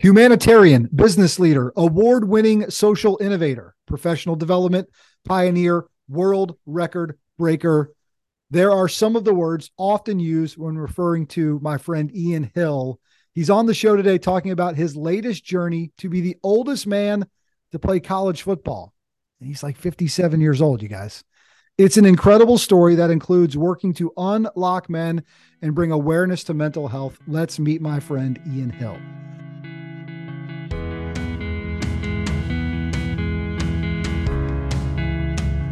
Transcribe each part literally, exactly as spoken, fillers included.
Humanitarian, business leader, award-winning social innovator, professional development pioneer, world record breaker. There are some of the words often used when referring to my friend Ian Hill. He's on the show today talking about his latest journey to be the oldest man to play college football. And he's like fifty-seven years old, you guys. It's an incredible story that includes working to unlock men and bring awareness to mental health. Let's meet my friend Ian Hill.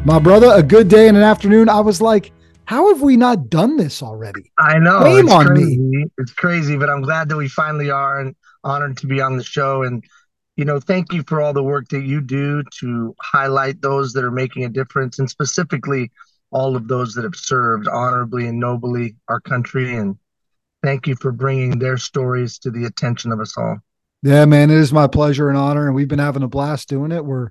My brother, a good day and an afternoon. I was like, how have we not done this already? I know. Blame on crazy. me. It's crazy, but I'm glad that we finally are, and honored to be on the show. And, you know, thank you for all the work that you do to highlight those that are making a difference, and specifically all of those that have served honorably and nobly our country. And thank you for bringing their stories to the attention of us all. Yeah, man, it is my pleasure and honor. And we've been having a blast doing it. We're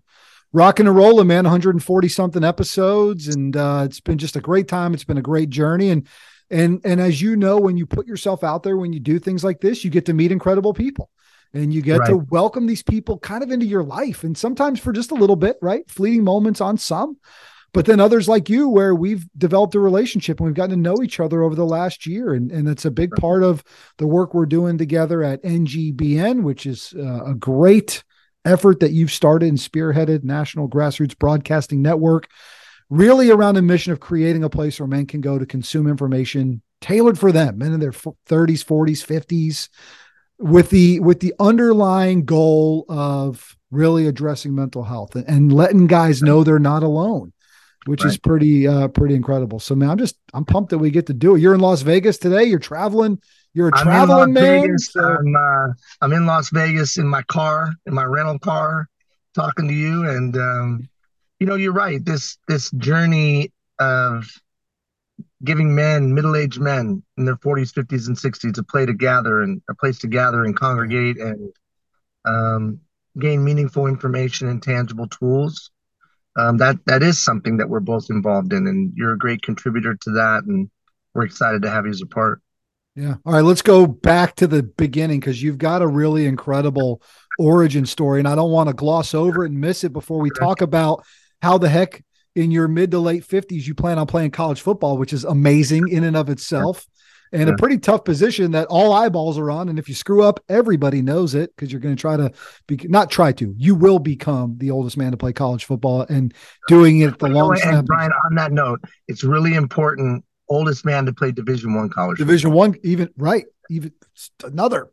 rocking and rolling, man, one hundred forty something episodes. And uh, it's been just a great time. It's been a great journey. And, and, and as you know, when you put yourself out there, when you do things like this, you get to meet incredible people, and you get right. to welcome these people kind of into your life. And sometimes for just a little bit, right? Fleeting moments on some, but then others like you, where we've developed a relationship and we've gotten to know each other over the last year. And, and that's a big right. part of the work we're doing together at N G B N, which is uh, a great effort that you've started and spearheaded, National Grassroots Broadcasting Network, really around a mission of creating a place where men can go to consume information tailored for them, men in their thirties, forties, fifties, with the with the underlying goal of really addressing mental health and, and letting guys know they're not alone, which right. is pretty uh, pretty incredible. So, man, I'm just I'm pumped that we get to do it. You're in Las Vegas today. You're traveling. You're a traveling man. I'm, uh, I'm in Las Vegas in my car, in my rental car, talking to you. And, um, you know, you're right. This this journey of giving men, middle-aged men in their forties, fifties, and sixties a place to gather and a place to gather and congregate and um, gain meaningful information and tangible tools. Um, that that is something that we're both involved in. And you're a great contributor to that. And we're excited to have you as a part. Yeah. All right. Let's go back to the beginning, because you've got a really incredible origin story, and I don't want to gloss over it and miss it before we talk about how the heck in your mid to late fifties you plan on playing college football, which is amazing in and of itself, and a pretty tough position that all eyeballs are on. And if you screw up, everybody knows it, because you're going to try to be, not try to, you will become the oldest man to play college football, and doing it the long time. And Brian, on that note, it's really important. Oldest man to play Division One college. Division football. One, even right, even another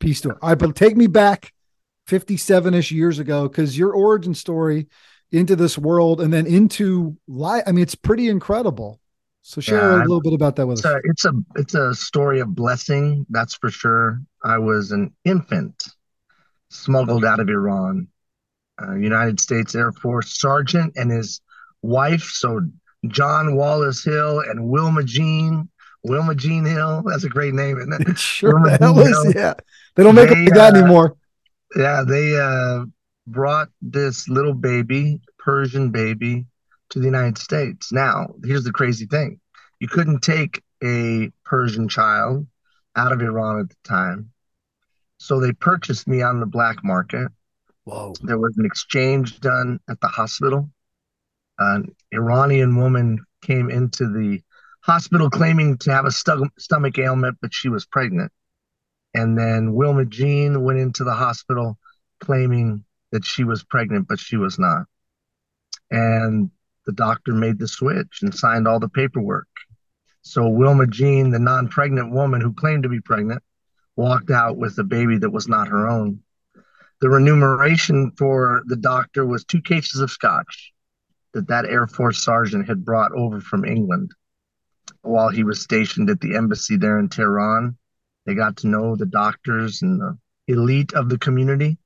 piece to it. All right, but take me back fifty-seven-ish years ago, because your origin story into this world and then into life. I mean, it's pretty incredible. So share yeah, a little I, bit about that with it's us. A, it's a it's a story of blessing, that's for sure. I was an infant smuggled out of Iran. Uh, United States Air Force sergeant and his wife. So. John Wallace Hill and Wilma Jean, Wilma Jean Hill. That's a great name, isn't it? It sure is, yeah. They don't make it like that uh, anymore. Yeah, they uh, brought this little baby, Persian baby, to the United States. Now, here's the crazy thing. You couldn't take a Persian child out of Iran at the time. So they purchased me on the black market. Whoa. There was an exchange done at the hospital. An Iranian woman came into the hospital claiming to have a stu- stomach ailment, but she was pregnant. And then Wilma Jean went into the hospital claiming that she was pregnant, but she was not. And the doctor made the switch and signed all the paperwork. So Wilma Jean, the non-pregnant woman who claimed to be pregnant, walked out with a baby that was not her own. The remuneration for the doctor was two cases of scotch that that Air Force sergeant had brought over from England while he was stationed at the embassy there in Tehran. They got to know the doctors and the elite of the community.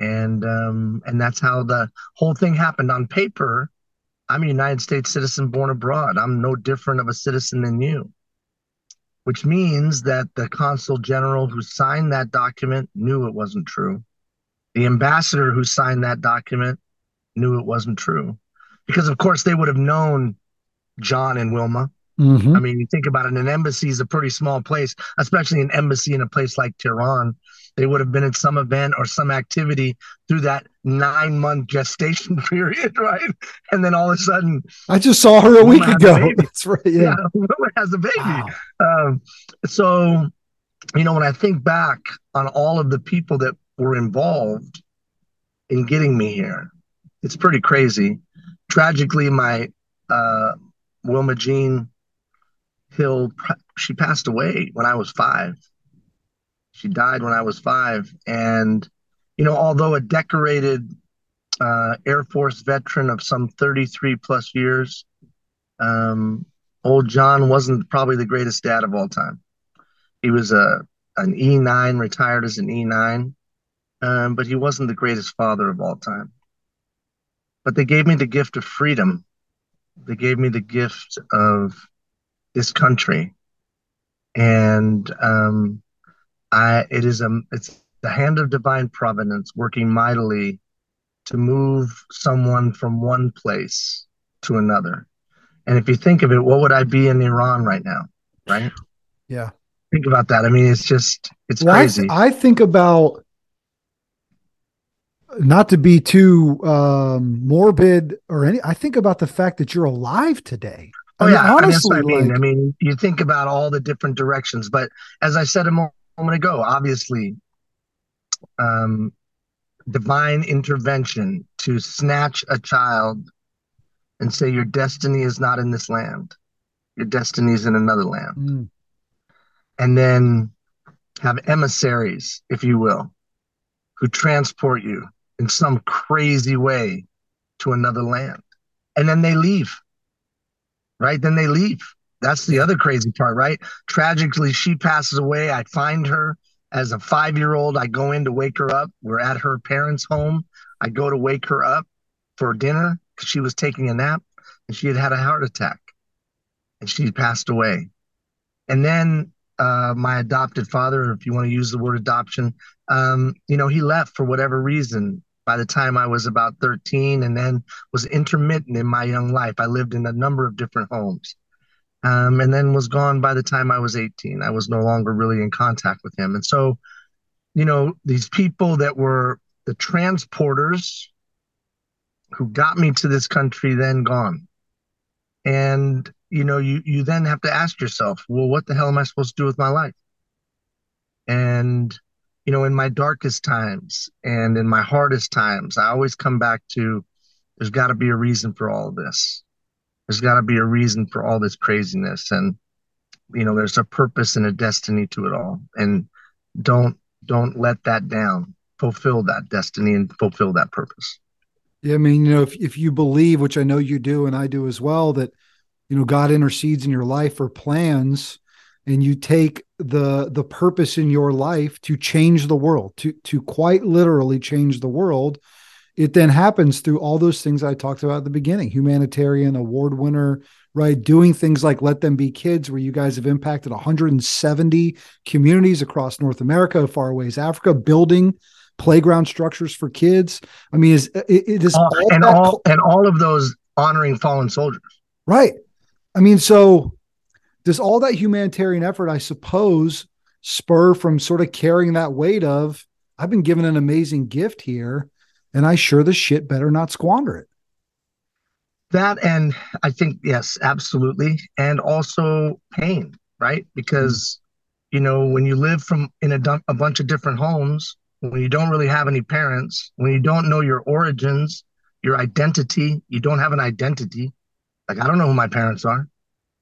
And um, and that's how the whole thing happened. On paper, I'm a United States citizen born abroad. I'm no different of a citizen than you, which means that the consul general who signed that document knew it wasn't true. The ambassador who signed that document knew it wasn't true. Because, of course, they would have known John and Wilma. Mm-hmm. I mean, you think about it, an embassy is a pretty small place, especially an embassy in a place like Tehran. They would have been at some event or some activity through that nine-month gestation period, right? And then all of a sudden... I just saw her a week ago. A That's right, yeah. yeah. Wilma has a baby. Wow. Um, so, you know, when I think back on all of the people that were involved in getting me here, it's pretty crazy. Tragically, my uh, Wilma Jean Hill, she passed away when I was five. She died when I was five. And, you know, although a decorated uh, Air Force veteran of some thirty-three plus years, um, old John wasn't probably the greatest dad of all time. He was a, an E nine, retired as an E nine, um, but he wasn't the greatest father of all time. But they gave me the gift of freedom. They gave me the gift of this country. And, um, I, it is a, it's the hand of divine providence working mightily to move someone from one place to another. And if you think of it, what would I be in Iran right now? Right. Yeah. Think about that. I mean, it's just, it's well, crazy. I, I think about, not to be too um, morbid or any, I think about the fact that you're alive today. Oh I mean, yeah. Honestly, I mean, I mean, like, I mean, you think about all the different directions, but as I said a moment, I'm going to go, obviously, um, divine intervention to snatch a child and say, your destiny is not in this land. Your destiny is in another land. Mm. And then have emissaries, if you will, who transport you in some crazy way to another land. And then they leave, right? Then they leave. That's the other crazy part, right? Tragically, she passes away. I find her as a five-year-old. I go in to wake her up. We're at her parents' home. I go to wake her up for dinner because she was taking a nap, and she had had a heart attack, and she passed away. And then uh, my adopted father, if you want to use the word adoption, um, you know, he left for whatever reason by the time I was about thirteen, and then was intermittent in my young life. I lived in a number of different homes. Um, and then was gone by the time I was eighteen. I was no longer really in contact with him. And so, you know, these people that were the transporters who got me to this country, then gone. And, you know, you, you then have to ask yourself, well, what the hell am I supposed to do with my life? And, you know, in my darkest times and in my hardest times, I always come back to, there's got to be a reason for all of this. There's got to be a reason for all this craziness. And, you know, there's a purpose and a destiny to it all. And don't don't let that down. Fulfill that destiny and fulfill that purpose. Yeah, I mean, you know, if, if you believe, which I know you do and I do as well, that, you know, God intercedes in your life for plans, and you take the the purpose in your life to change the world, to to quite literally change the world. It then happens through all those things I talked about at the beginning, humanitarian, award winner, right? Doing things like Let Them Be Kids, where you guys have impacted one hundred seventy communities across North America, far away as Africa, building playground structures for kids. I mean, is it, it is uh, all and that, all and all of those honoring fallen soldiers. Right. I mean, so does all that humanitarian effort, I suppose, spur from sort of carrying that weight of, I've been given an amazing gift here, and I sure the shit better not squander it. That, and I think, yes, absolutely. And also pain, right? Because, mm-hmm. you know, when you live from in a, a bunch of different homes, when you don't really have any parents, when you don't know your origins, your identity, you don't have an identity. Like, I don't know who my parents are,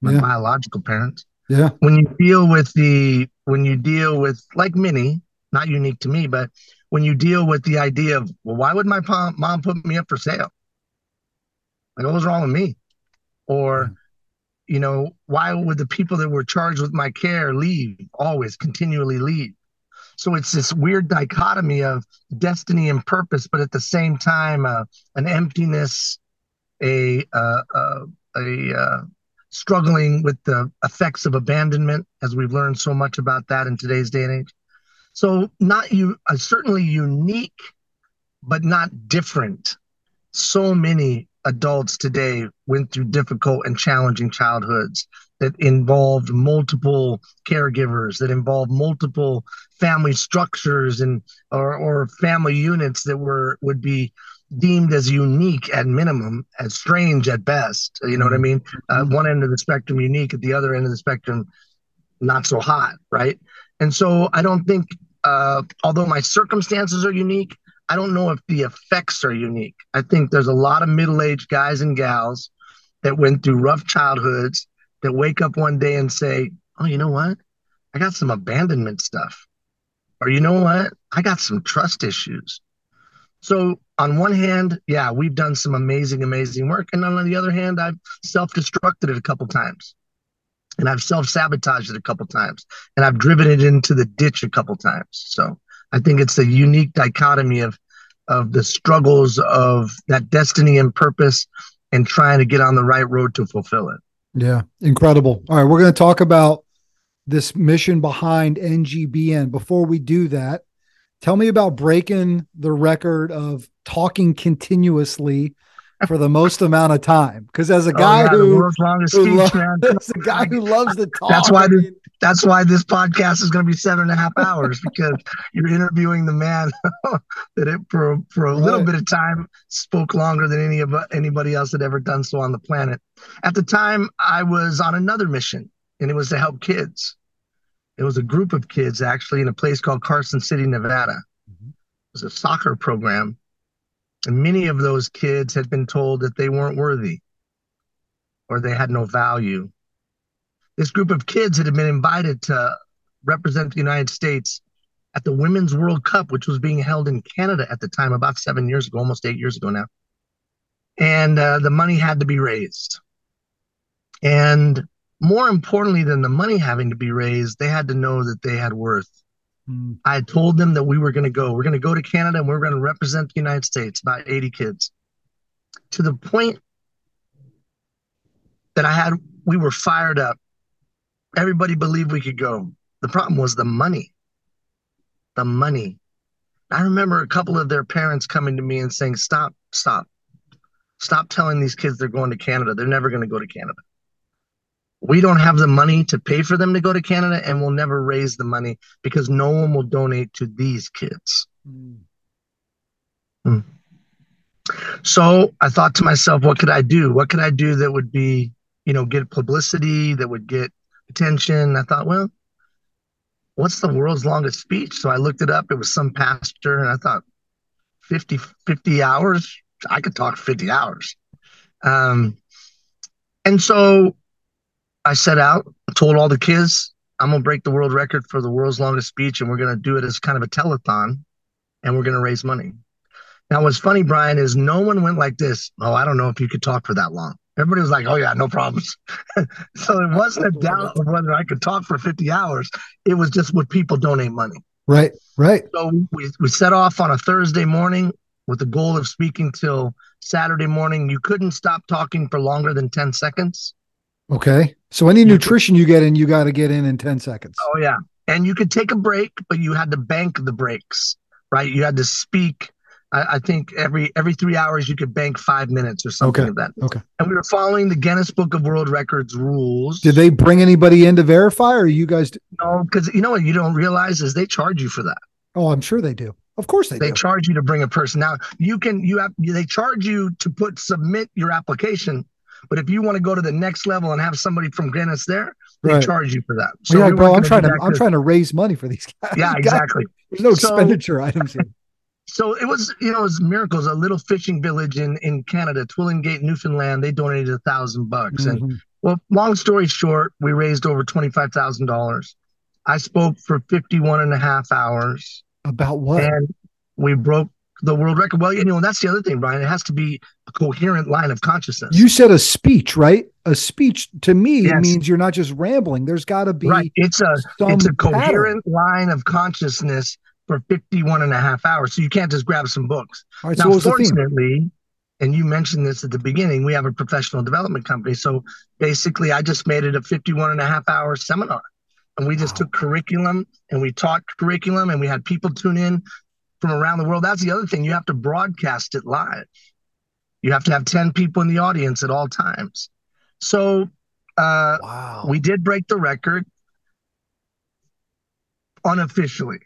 my yeah. biological parents. Yeah. When you deal with the, when you deal with, like Minnie, not unique to me, but when you deal with the idea of, well, why would my pa- mom put me up for sale? Like, what was wrong with me? Or, you know, why would the people that were charged with my care leave, always, continually leave? So it's this weird dichotomy of destiny and purpose, but at the same time, uh, an emptiness, a, uh, uh, a uh, struggling with the effects of abandonment, as we've learned so much about that in today's day and age. So not you, uh, certainly unique, but not different. So many adults today went through difficult and challenging childhoods. that involved multiple caregivers, that involved multiple family structures and or, or family units that were would be deemed as unique at minimum, as strange at best. You know what I mean? Uh, one end of the spectrum unique, at the other end of the spectrum not so hot, right? And so I don't think, uh, although my circumstances are unique, I don't know if the effects are unique. I think there's a lot of middle-aged guys and gals that went through rough childhoods that wake up one day and say, oh, you know what? I got some abandonment stuff. Or you know what? I got some trust issues. So on one hand, yeah, we've done some amazing, amazing work. And on the other hand, I've self-destructed it a couple times. And I've self-sabotaged it a couple times. And I've driven it into the ditch a couple times. So I think it's a unique dichotomy of of the struggles of that destiny and purpose and trying to get on the right road to fulfill it. Yeah, incredible. All right, we're going to talk about this mission behind N G B N. Before we do that, tell me about breaking the record of talking continuously for the most amount of time. Because as a guy oh, yeah, who, who speech, loves, as a guy who loves to talk, that's why this, that's why this podcast is going to be seven and a half hours because you're interviewing the man that it for for a right. little bit of time spoke longer than any of anybody else had ever done so on the planet. At the time, I was on another mission, and it was to help kids. It was a group of kids actually in a place called Carson City, Nevada. Mm-hmm. It was a soccer program. And many of those kids had been told that they weren't worthy or they had no value. This group of kids had been invited to represent the United States at the Women's World Cup, which was being held in Canada at the time, about seven years ago, almost eight years ago now. And uh, the money had to be raised. And more importantly than the money having to be raised, they had to know that they had worth. I had told them that we were going to go. We're going to go to Canada and we're going to represent the United States, about eighty kids. To the point that I had, we were fired up. Everybody believed we could go. The problem was the money. The money. I remember a couple of their parents coming to me and saying, stop, stop. Stop telling these kids they're going to Canada. They're never going to go to Canada. We don't have the money to pay for them to go to Canada, and we'll never raise the money because no one will donate to these kids. Mm. Mm. So I thought to myself, what could I do? What could I do that would be, you know, get publicity, that would get attention? I thought, well, what's the world's longest speech? So I looked it up. It was some pastor, and I thought, fifty, fifty hours? I could talk fifty hours. Um, and so I set out, told all the kids, I'm going to break the world record for the world's longest speech, and we're going to do it as kind of a telethon, and we're going to raise money. Now, what's funny, Brian, is no one went like this. Oh, I don't know if you could talk for that long. Everybody was like, oh, yeah, no problems. So it wasn't a doubt of whether I could talk for fifty hours. It was just would people donate money. Right, right. So we, we set off on a Thursday morning with the goal of speaking till Saturday morning. You couldn't stop talking for longer than ten seconds. Okay. So any nutrition you get in, you got to get in in ten seconds. Oh, yeah. And you could take a break, but you had to bank the breaks, right? You had to speak. I, I think every every three hours you could bank five minutes or something okay. like that. Okay. And we were following the Guinness Book of World Records rules. Did they bring anybody in to verify or you guys? Do- no, because you know what you don't realize is they charge you for that. Oh, I'm sure they do. Of course they, they do. They charge you to bring a person. Now, you can, you have, they charge you to put submit your application. But if you want to go to the next level and have somebody from Guinness there, they right. charge you for that. So yeah, we bro, I'm trying to I'm trying to raise money for these guys. Yeah, exactly. There's no so, expenditure items here. So it was, you know, it was miracles. A little fishing village in, in Canada, Twillingate, Newfoundland, they donated a thousand bucks. And well, long story short, we raised over twenty-five thousand dollars. I spoke for fifty-one and a half hours. About what? And we broke the world record. Well, you know, that's the other thing, Brian. It has to be a coherent line of consciousness. You said a speech, right? A speech to me yes. means you're not just rambling. There's got to be right. It's a it's a coherent pattern. Line of consciousness for fifty-one and a half hours. So you can't just grab some books. All right, now, so fortunately, and you mentioned this at the beginning, we have a professional development company. So basically, I just made it a fifty-one and a half hour seminar, and we just wow. took curriculum and we taught curriculum, and we had people tune in from around the world. That's the other thing. You have to broadcast it live. You have to have ten people in the audience at all times. So Uh, wow. We did break the record unofficially.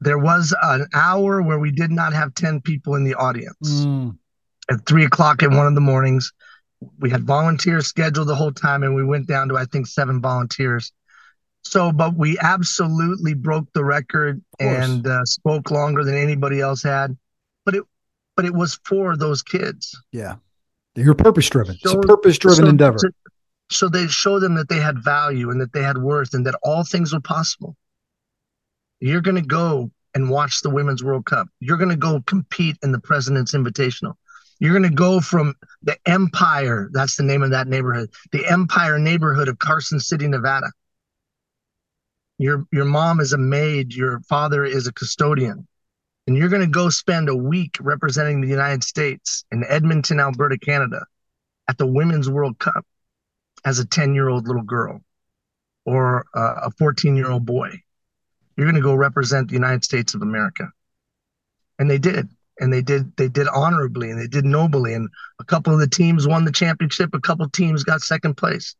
There was an hour where we did not have ten people in the audience. Mm. At three o'clock in one of the mornings, we had volunteers scheduled the whole time, and we went down to, I think, seven volunteers. So, but we absolutely broke the record and uh, spoke longer than anybody else had. But it, but it was for those kids. Yeah, you're purpose driven. So, it's a purpose driven so, endeavor. To, so they show them that they had value and that they had worth and that all things were possible. You're going to go and watch the Women's World Cup. You're going to go compete in the President's Invitational. You're going to go from the Empire, that's the name of that neighborhood, the Empire neighborhood of Carson City, Nevada. Your your mom is a maid, your father is a custodian, and you're going to go spend a week representing the United States in Edmonton, Alberta, Canada, at the Women's World Cup as a ten-year-old little girl or uh, a fourteen-year-old boy. You're going to go represent the United States of America. And they did. And they did they did honorably, and they did nobly. And a couple of the teams won the championship. A couple of teams got second place.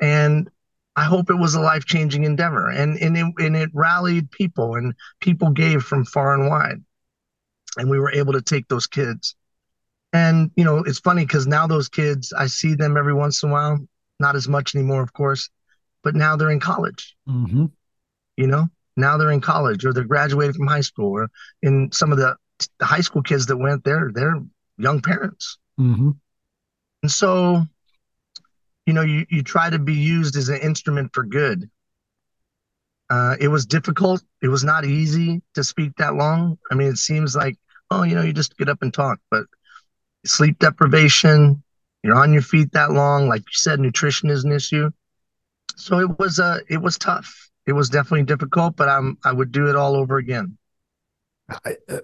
And I hope it was a life-changing endeavor. And and it, and it rallied people, and people gave from far and wide. And we were able to take those kids. And, you know, it's funny because now those kids, I see them every once in a while. Not as much anymore, of course. But now they're in college. Mm-hmm. You know, now they're in college, or they're graduating from high school, or in some of the the high school kids that went there, they're young parents. Mm-hmm. And so, you know, you, you try to be used as an instrument for good. Uh, it was difficult. It was not easy to speak that long. I mean, it seems like, oh, you know, you just get up and talk, but sleep deprivation, you're on your feet that long. Like you said, nutrition is an issue. So it was, uh, it was tough. It was definitely difficult, but I'm, I would do it all over again. I, uh...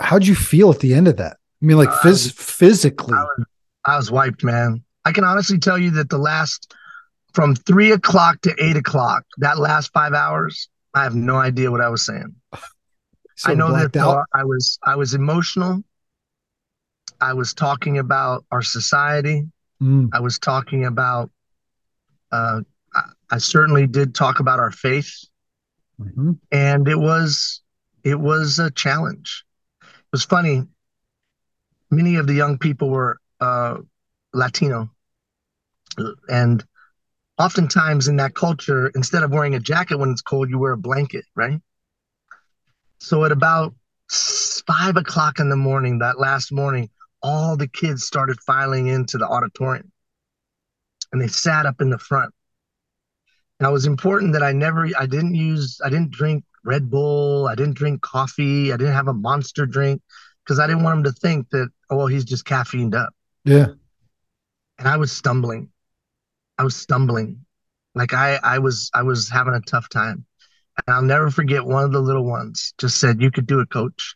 How'd you feel at the end of that? I mean, like phys- uh, I was, physically. I was, I was wiped, man. I can honestly tell you that the last, from three o'clock to eight o'clock, that last five hours, I have no idea what I was saying. So I know that uh, I was, I was emotional. I was talking about our society. Mm. I was talking about, uh, I, I certainly did talk about our faith. Mm-hmm. And it was, it was a challenge. It was funny. Many of the young people were uh, Latino, and oftentimes in that culture, instead of wearing a jacket when it's cold, you wear a blanket, right? So at about five o'clock in the morning, that last morning, all the kids started filing into the auditorium, and they sat up in the front. Now it was important that I never, I didn't use, I didn't drink Red Bull. I didn't drink coffee. I didn't have a monster drink because I didn't want him to think that, oh, well, he's just caffeined up. Yeah. And I was stumbling. I was stumbling. Like I, I was, I was having a tough time. And I'll never forget one of the little ones just said, "You could do it, coach."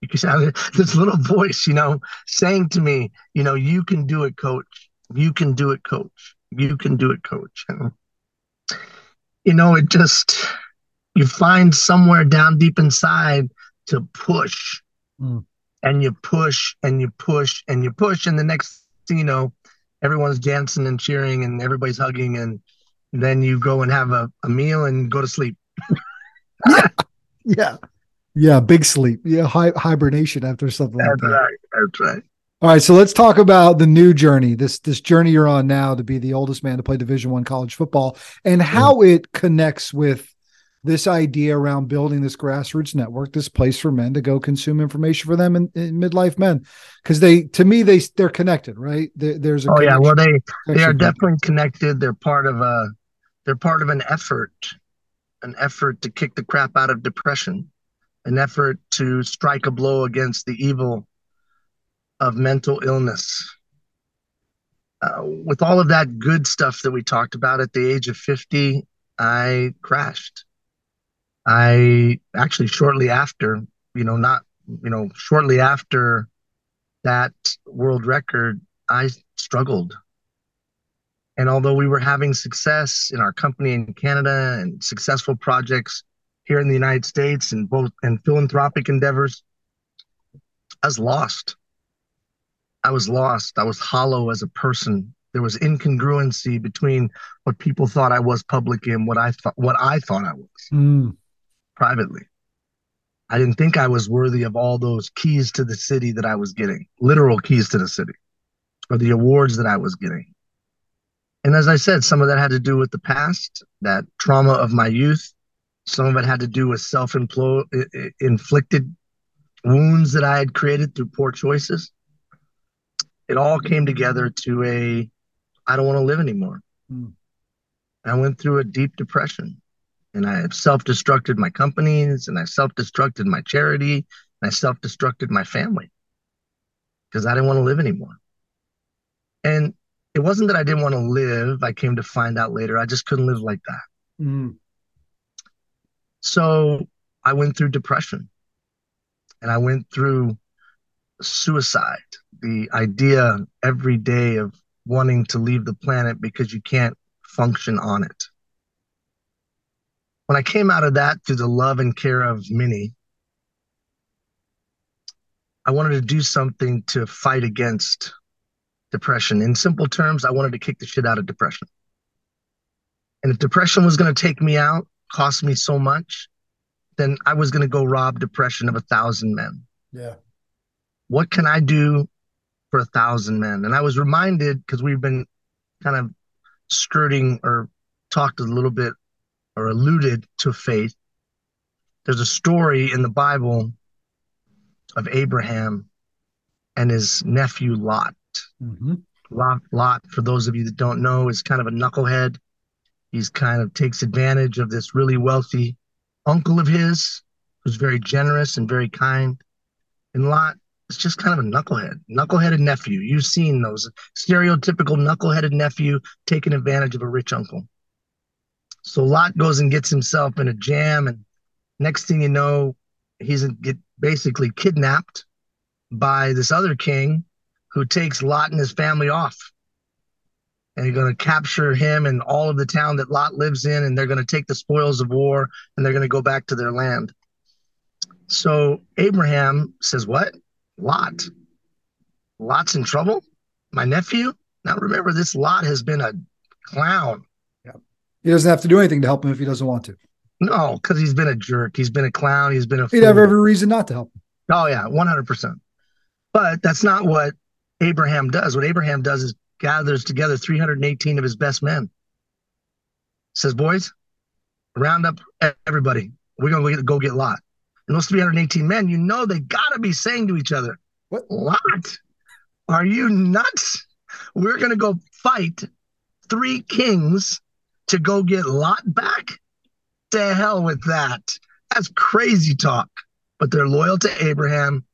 You could sound this little voice, you know, saying to me, you know, "You can do it, coach. You can do it, coach. You can do it, coach." And, you know, it just... you find somewhere down deep inside to push, mm. and you push and you push and you push. And the next thing you know, everyone's dancing and cheering and everybody's hugging. And then you go and have a, a meal and go to sleep. yeah. yeah. Yeah. Big sleep. Yeah. Hi- hibernation after something That's like that. Right. That's right. All right. So let's talk about the new journey, this, this journey you're on now to be the oldest man to play Division One college football, and how mm. it connects with this idea around building this grassroots network, this place for men to go consume information for them and, and midlife men. Cause they, to me, they, they're connected, right? There, there's a, oh yeah. Well, they, they are definitely connected. They're part of a, they're part of an effort, an effort to kick the crap out of depression, an effort to strike a blow against the evil of mental illness. Uh, with all of that good stuff that we talked about, at the age of fifty, I crashed. I actually shortly after, you know, not, you know, shortly after that world record, I struggled. And although we were having success in our company in Canada and successful projects here in the United States and both and philanthropic endeavors, I was lost. I was lost. I was hollow as a person. There was incongruency between what people thought I was public and what I thought what I thought I was mm. privately. I didn't think I was worthy of all those keys to the city that I was getting, literal keys to the city, or the awards that I was getting. And as I said, some of that had to do with the past, that trauma of my youth. Some of it had to do with self-inflicted wounds that I had created through poor choices. It all came together to a, I don't want to live anymore. Mm. I went through a deep depression, and I self-destructed my companies, and I self-destructed my charity, and I self-destructed my family because I didn't want to live anymore. And it wasn't that I didn't want to live. I came to find out later, I just couldn't live like that. Mm. So I went through depression, and I went through suicide, the idea every day of wanting to leave the planet because you can't function on it. When I came out of that through the love and care of Minnie, I wanted to do something to fight against depression. In simple terms, I wanted to kick the shit out of depression. And if depression was going to take me out, cost me so much, then I was going to go rob depression of a thousand men. Yeah. What can I do for a thousand men? And I was reminded, because we've been kind of skirting or talked a little bit or alluded to faith. There's a story in the Bible of Abraham and his nephew Lot. Mm-hmm. Lot, Lot, for those of you that don't know, is kind of a knucklehead. He's kind of takes advantage of this really wealthy uncle of his, who's very generous and very kind. And Lot is just kind of a knucklehead, knuckleheaded nephew. You've seen those stereotypical knuckleheaded nephew taking advantage of a rich uncle. So Lot goes and gets himself in a jam, and next thing you know, he's get basically kidnapped by this other king who takes Lot and his family off. And you're going to capture him and all of the town that Lot lives in, and they're going to take the spoils of war, and they're going to go back to their land. So Abraham says, what? Lot? Lot's in trouble? My nephew? Now remember, this Lot has been a clown. Yeah. He doesn't have to do anything to help him if he doesn't want to. No, because he's been a jerk. He's been a clown. He's been a fool. He'd have every reason not to help him. Oh, yeah, one hundred percent. But that's not what Abraham does. What Abraham does is gathers together three hundred eighteen of his best men. Says, boys, round up everybody. We're going to go get Lot. And those three hundred eighteen men, you know they got to be saying to each other, what, Lot? Are you nuts? We're going to go fight three kings to go get Lot back? To hell with that. That's crazy talk. But they're loyal to Abraham.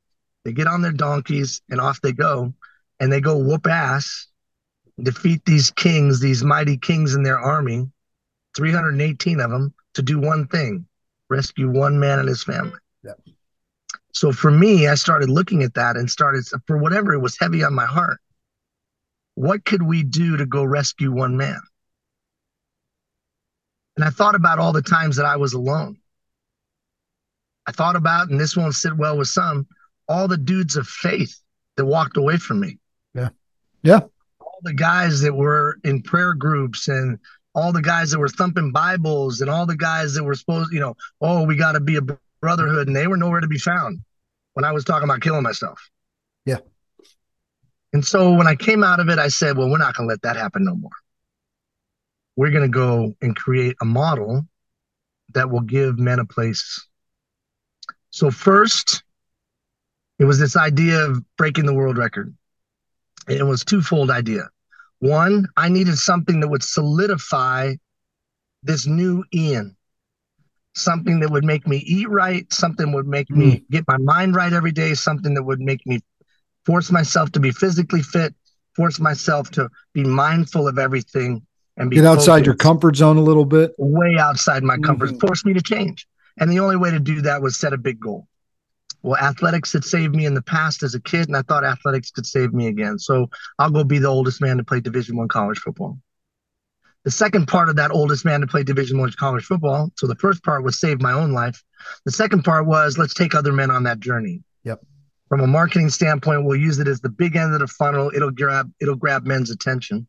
They get on their donkeys, and off they go. And they go whoop ass, defeat these kings, these mighty kings in their army, three hundred eighteen of them, to do one thing, rescue one man and his family. Yeah. So for me, I started looking at that and started, for whatever, it was heavy on my heart. What could we do to go rescue one man? And I thought about all the times that I was alone. I thought about, and this won't sit well with some, all the dudes of faith that walked away from me. Yeah. Yeah. The guys that were in prayer groups, and all the guys that were thumping Bibles, and all the guys that were supposed, you know, oh, we got to be a brotherhood, and they were nowhere to be found when I was talking about killing myself. Yeah. And so when I came out of it, I said, well, we're not going to let that happen no more. We're going to go and create a model that will give men a place. So first, it was this idea of breaking the world record. It was a twofold idea. One, I needed something that would solidify this new Ian, something that would make me eat right, something would make mm-hmm. me get my mind right every day, something that would make me force myself to be physically fit, force myself to be mindful of everything, and be get outside your comfort zone a little bit, way outside my mm-hmm. comfort zone, force me to change. And the only way to do that was set a big goal. Well, athletics had saved me in the past as a kid, and I thought athletics could save me again. So I'll go be the oldest man to play Division One college football. The second part of that, oldest man to play Division One college football. So the first part was save my own life. The second part was let's take other men on that journey. Yep. From a marketing standpoint, we'll use it as the big end of the funnel. It'll grab, it'll grab men's attention.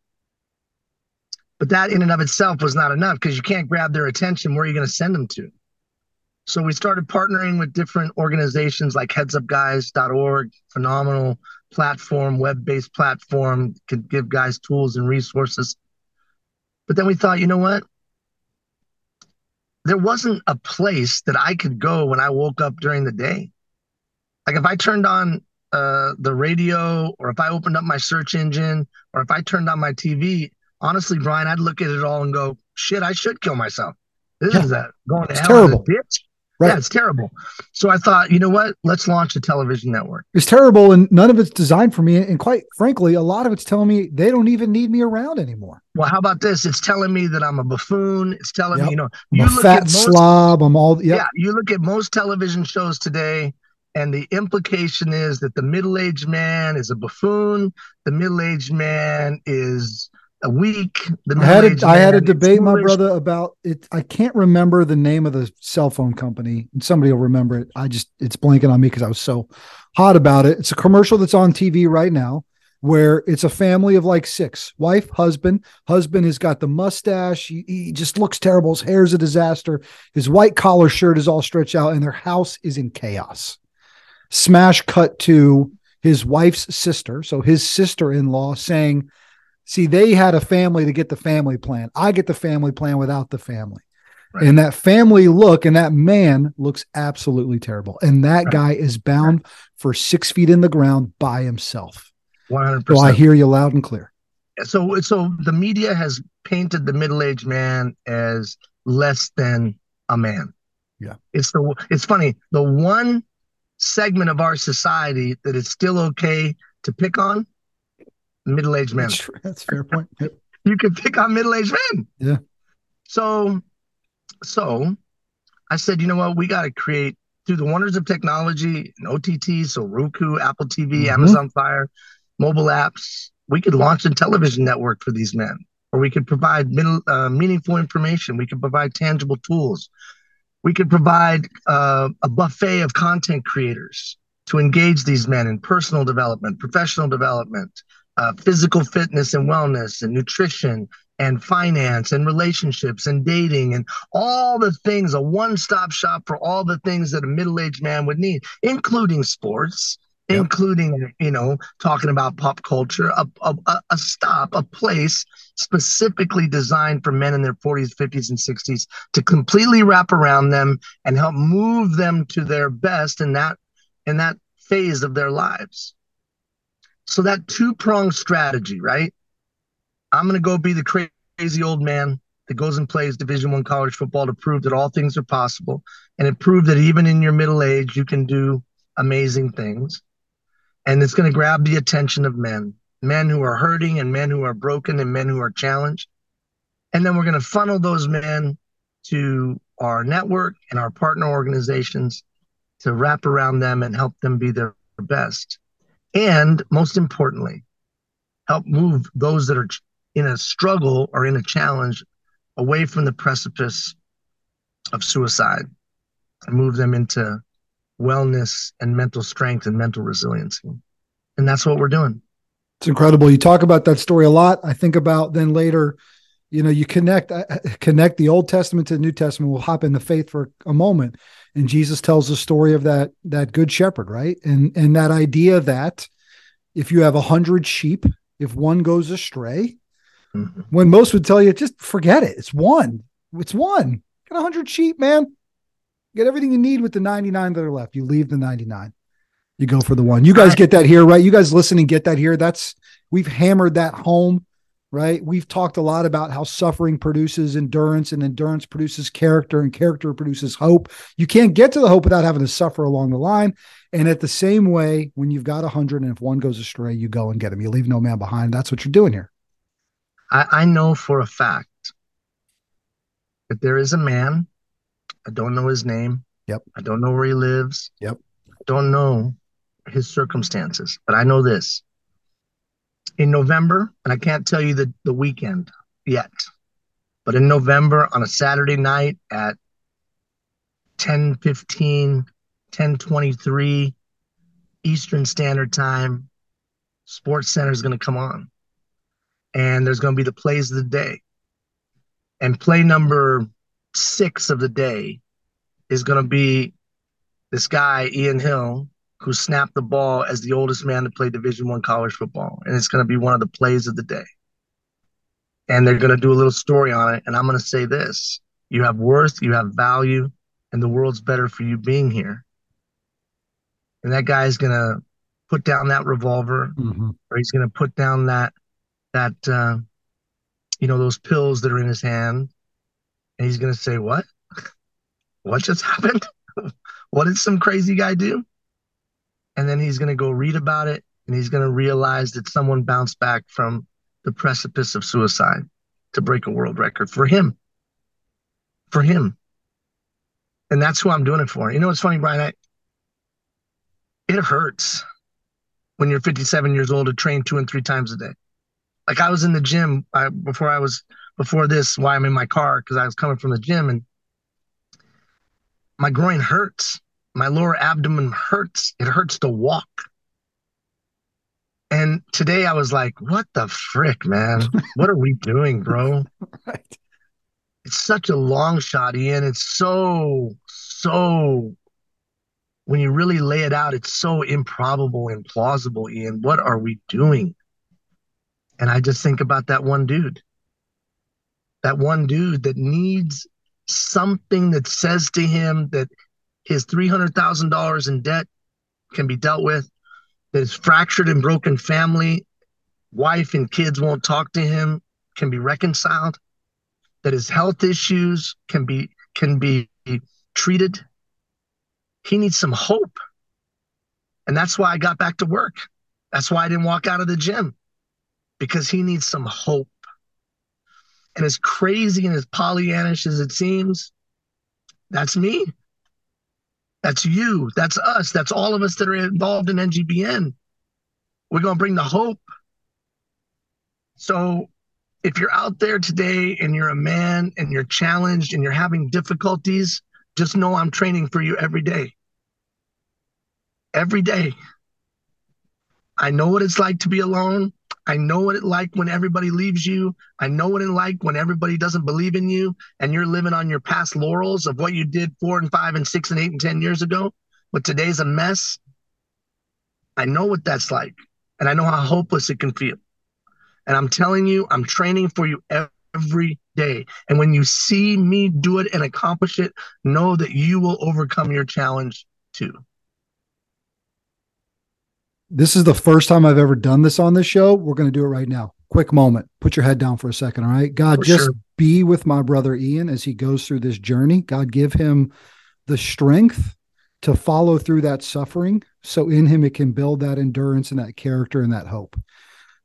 But that in and of itself was not enough, because you can't grab their attention. Where are you going to send them to? So we started partnering with different organizations like heads up guys dot org, phenomenal platform, web-based platform, could give guys tools and resources. But then we thought, you know what? There wasn't a place that I could go when I woke up during the day. Like if I turned on uh, the radio, or if I opened up my search engine, or if I turned on my T V, honestly, Brian, I'd look at it all and go, shit, I should kill myself. This yeah. is a going to it's hell terrible. Bitch. Right. Yeah, it's terrible. So I thought, you know what? Let's launch a television network. It's terrible, and none of it's designed for me. And quite frankly, a lot of it's telling me they don't even need me around anymore. Well, how about this? It's telling me that I'm a buffoon. It's telling yep. me, you know, you I'm a look fat at most, slob. I'm all yep. yeah. You look at most television shows today, and the implication is that the middle-aged man is a buffoon. The middle-aged man is a week. The I had a, I had a debate, my brother, about it. I can't remember the name of the cell phone company, and somebody will remember it. I just, it's blanking on me because I was so hot about it. It's a commercial that's on T V right now where it's a family of like six, wife, husband, husband has got the mustache. He, he just looks terrible. His hair's a disaster. His white collar shirt is all stretched out, and their house is in chaos. Smash cut to his wife's sister. So his sister-in-law saying, see, they had a family to get the family plan. I get the family plan without the family. Right. And that family look, and that man looks absolutely terrible. And that right. guy is bound right. for six feet in the ground by himself. one hundred percent. So I hear you loud and clear. So, so the media has painted the middle-aged man as less than a man. Yeah. It's the, it's funny. The one segment of our society that it's still okay to pick on, middle-aged men. That's a fair point. Yep. You can pick on middle-aged men. Yeah. So, so I said, you know what? We got to create, through the wonders of technology and O T T, so Roku, Apple T V, mm-hmm. Amazon Fire, mobile apps, we could launch a television network for these men, or we could provide middle, uh, meaningful information. We could provide tangible tools. We could provide uh, a buffet of content creators to engage these men in personal development, professional development, Uh, physical fitness and wellness and nutrition and finance and relationships and dating and all the things, a one-stop shop for all the things that a middle-aged man would need, including sports, yep. including, you know, talking about pop culture, a, a, a stop, a place specifically designed for men in their forties, fifties, and sixties to completely wrap around them and help move them to their best in that, in that phase of their lives. So that two-pronged strategy, right? I'm going to go be the crazy old man that goes and plays Division One college football to prove that all things are possible, and it proved that even in your middle age, you can do amazing things. And it's going to grab the attention of men, men who are hurting and men who are broken and men who are challenged. And then we're going to funnel those men to our network and our partner organizations to wrap around them and help them be their best. And most importantly, help move those that are in a struggle or in a challenge away from the precipice of suicide and move them into wellness and mental strength and mental resiliency. And that's what we're doing. It's incredible. You talk about that story a lot. I think about then later, you know, you connect, uh, connect the Old Testament to the New Testament. We'll hop into faith for a moment. And Jesus tells the story of that, that good shepherd, right? And, and that idea that if you have a hundred sheep, if one goes astray, mm-hmm. when most would tell you, just forget it. It's one, it's one, got a hundred sheep, man. Get everything you need with the ninety-nine that are left. You leave the ninety-nine, you go for the one. You guys get that here, right? You guys listen and get that here. That's, we've hammered that home. Right. We've talked a lot about how suffering produces endurance, and endurance produces character, and character produces hope. You can't get to the hope without having to suffer along the line. And at the same way, when you've got a hundred and if one goes astray, you go and get him. You leave no man behind. That's what you're doing here. I, I know for a fact that there is a man. I don't know his name. Yep. I don't know where he lives. Yep. I don't know his circumstances, but I know this. In November, and I can't tell you the, the weekend yet, but in November on a Saturday night at ten fifteen, ten twenty-three Eastern Standard Time, Sports Center is going to come on. And there's going to be the plays of the day. and play number six of the day is going to be this guy, Ian Hill, who snapped the ball as the oldest man to play Division I college football. And it's going to be one of the plays of the day. And they're going to do a little story on it. And I'm going to say this: you have worth, you have value, and the world's better for you being here. And that guy is going to put down that revolver, mm-hmm. or he's going to put down that, that, uh, you know, those pills that are in his hand. And he's going to say, what? What just happened? What did some crazy guy do? And then he's going to go read about it, and he's going to realize that someone bounced back from the precipice of suicide to break a world record for him. For him. And that's who I'm doing it for. You know what's funny, Brian? I, it hurts when you're fifty-seven years old to train two and three times a day. Like, I was in the gym I, before I was, before this, why I'm in my car, because I was coming from the gym, and my groin hurts. My lower abdomen hurts. It hurts to walk. And today I was like, what the frick, man? What are we doing, bro? Right. It's such a long shot, Ian. It's so, so, when you really lay it out, it's so improbable and plausible, Ian. What are we doing? And I just think about that one dude. That one dude that needs something that says to him that his three hundred thousand dollars in debt can be dealt with, that his fractured and broken family, wife and kids won't talk to him, can be reconciled, that his health issues can be can be treated. He needs some hope. And that's why I got back to work. That's why I didn't walk out of the gym, because he needs some hope. And as crazy and as Pollyannish as it seems, that's me. That's you. That's us. That's all of us that are involved in N G B N. We're going to bring the hope. So if you're out there today and you're a man and you're challenged and you're having difficulties, just know I'm training for you every day. Every day. I know what it's like to be alone. I know what it's like when everybody leaves you. I know what it's like when everybody doesn't believe in you and you're living on your past laurels of what you did four and five and six and eight and ten years ago. But today's a mess. I know what that's like. And I know how hopeless it can feel. And I'm telling you, I'm training for you every day. And when you see me do it and accomplish it, know that you will overcome your challenge too. This is the first time I've ever done this on this show. We're going to do it right now. Quick moment. Put your head down for a second, all right? God, for just sure. Be with my brother Ian as he goes through this journey. God, give him the strength to follow through that suffering, so in him it can build that endurance and that character and that hope.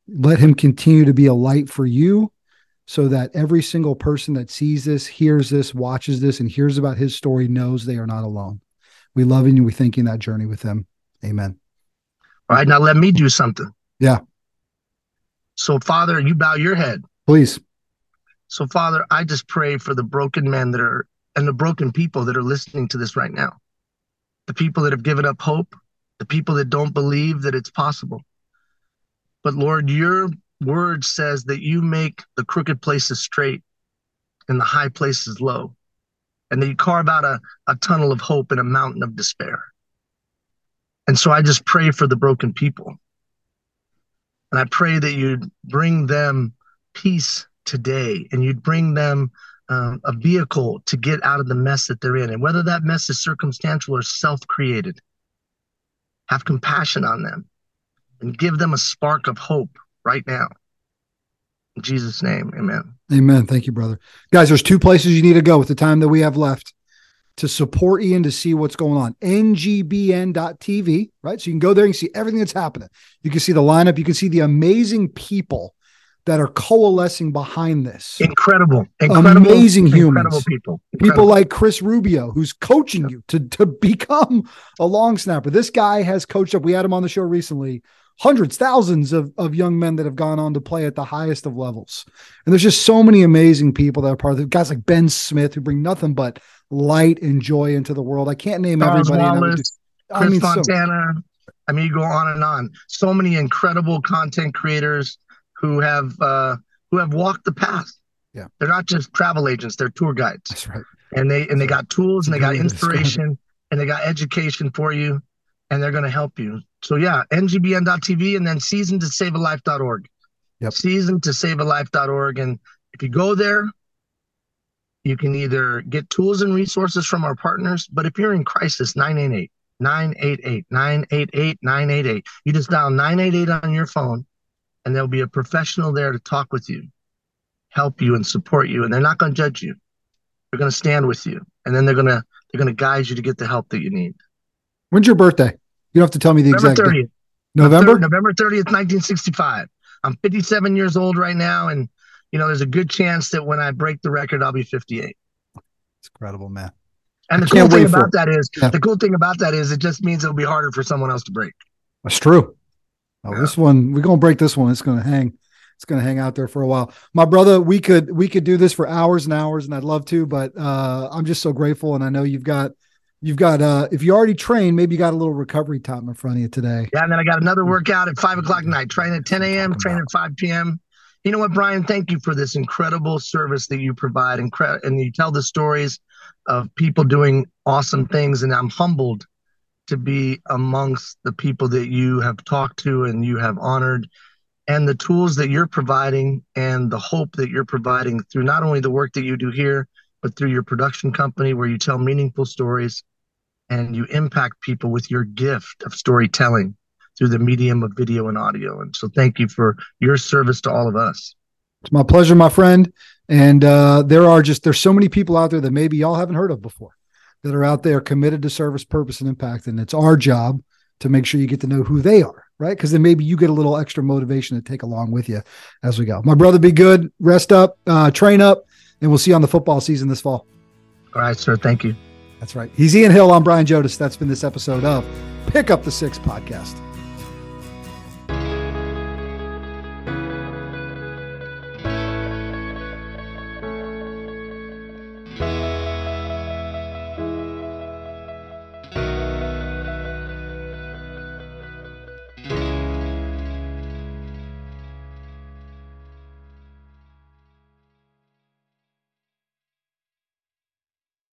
Let him continue to be a light for you, so that every single person that sees this, hears this, watches this, and hears about his story knows they are not alone. We love you, and we thank you in that journey with him. Amen. All right, now let me do something. Yeah. So, Father, you bow your head. Please. So, Father, I just pray for the broken men that are, and the broken people that are listening to this right now. The people that have given up hope, the people that don't believe that it's possible. But, Lord, your word says that you make the crooked places straight and the high places low, and that you carve out a, a tunnel of hope in a mountain of despair. And so I just pray for the broken people. And I pray that you'd bring them peace today, and you'd bring them um, a vehicle to get out of the mess that they're in. And whether that mess is circumstantial or self-created, have compassion on them and give them a spark of hope right now. In Jesus' name, amen. Amen. Thank you, brother. Guys, there's two places you need to go with the time that we have left to support Ian, to see what's going on. N G B N dot T V, right? So you can go there and see everything that's happening. You can see the lineup. You can see the amazing people that are coalescing behind this. Incredible. Incredible. Amazing humans. Incredible people. Incredible. People like Chris Rubio, who's coaching yeah. you to, to become a long snapper. This guy has coached up. We had him on the show recently. Hundreds, thousands of, of young men that have gone on to play at the highest of levels. And there's just so many amazing people that are part of it. Guys like Ben Smith, who bring nothing but light and joy into the world. I can't name Charles everybody. Wallace, I Chris mean, Fontana. So, I mean, you go on and on. So many incredible content creators who have uh, who have walked the path. Yeah. They're not just travel agents, they're tour guides. That's right. And they and they got tools and they got inspiration and they got education for you, and they're going to help you. So yeah, N G B N dot T V and then season to save a life dot org. Yep. Season to save a life dot org. And if you go there, you can either get tools and resources from our partners, but if you're in crisis, nine eight eight, nine eight eight, nine eight eight, nine eight eight. You just dial nine eight eight on your phone, and there'll be a professional there to talk with you, help you, and support you. And they're not going to judge you. They're going to stand with you, and then they're going to they're going to guide you to get the help that you need. When's your birthday? You don't have to tell me the November exact thirtieth. November? November thirtieth, nineteen sixty-five. I'm fifty-seven years old right now, and you know, there's a good chance that when I break the record, I'll be fifty-eight. It's incredible, man. And the cool thing about that is, yeah. the cool thing about that is, it just means it'll be harder for someone else to break. That's true. Oh, yeah. This one, we're gonna break this one. It's gonna hang. It's gonna hang out there for a while. My brother, we could we could do this for hours and hours, and I'd love to, but uh, I'm just so grateful. And I know you've got you've got uh, if you already trained, maybe you got a little recovery time in front of you today. Yeah, and then I got another workout at five o'clock at night. Train at ten a.m. Train at five p.m. You know what, Brian? Thank you for this incredible service that you provide, incre- and you tell the stories of people doing awesome things. And I'm humbled to be amongst the people that you have talked to and you have honored, and the tools that you're providing and the hope that you're providing through not only the work that you do here, but through your production company where you tell meaningful stories and you impact people with your gift of storytelling through the medium of video and audio. And so thank you for your service to all of us. It's my pleasure, my friend. And uh, there are just, there's so many people out there that maybe y'all haven't heard of before that are out there committed to service, purpose, and impact. And it's our job to make sure you get to know who they are, right? Because then maybe you get a little extra motivation to take along with you as we go. My brother, be good, rest up, uh, train up, and we'll see you on the football season this fall. All right, sir. Thank you. That's right. He's Ian Hill. I'm Brian Jodis. That's been this episode of Pick Up the Six Podcast.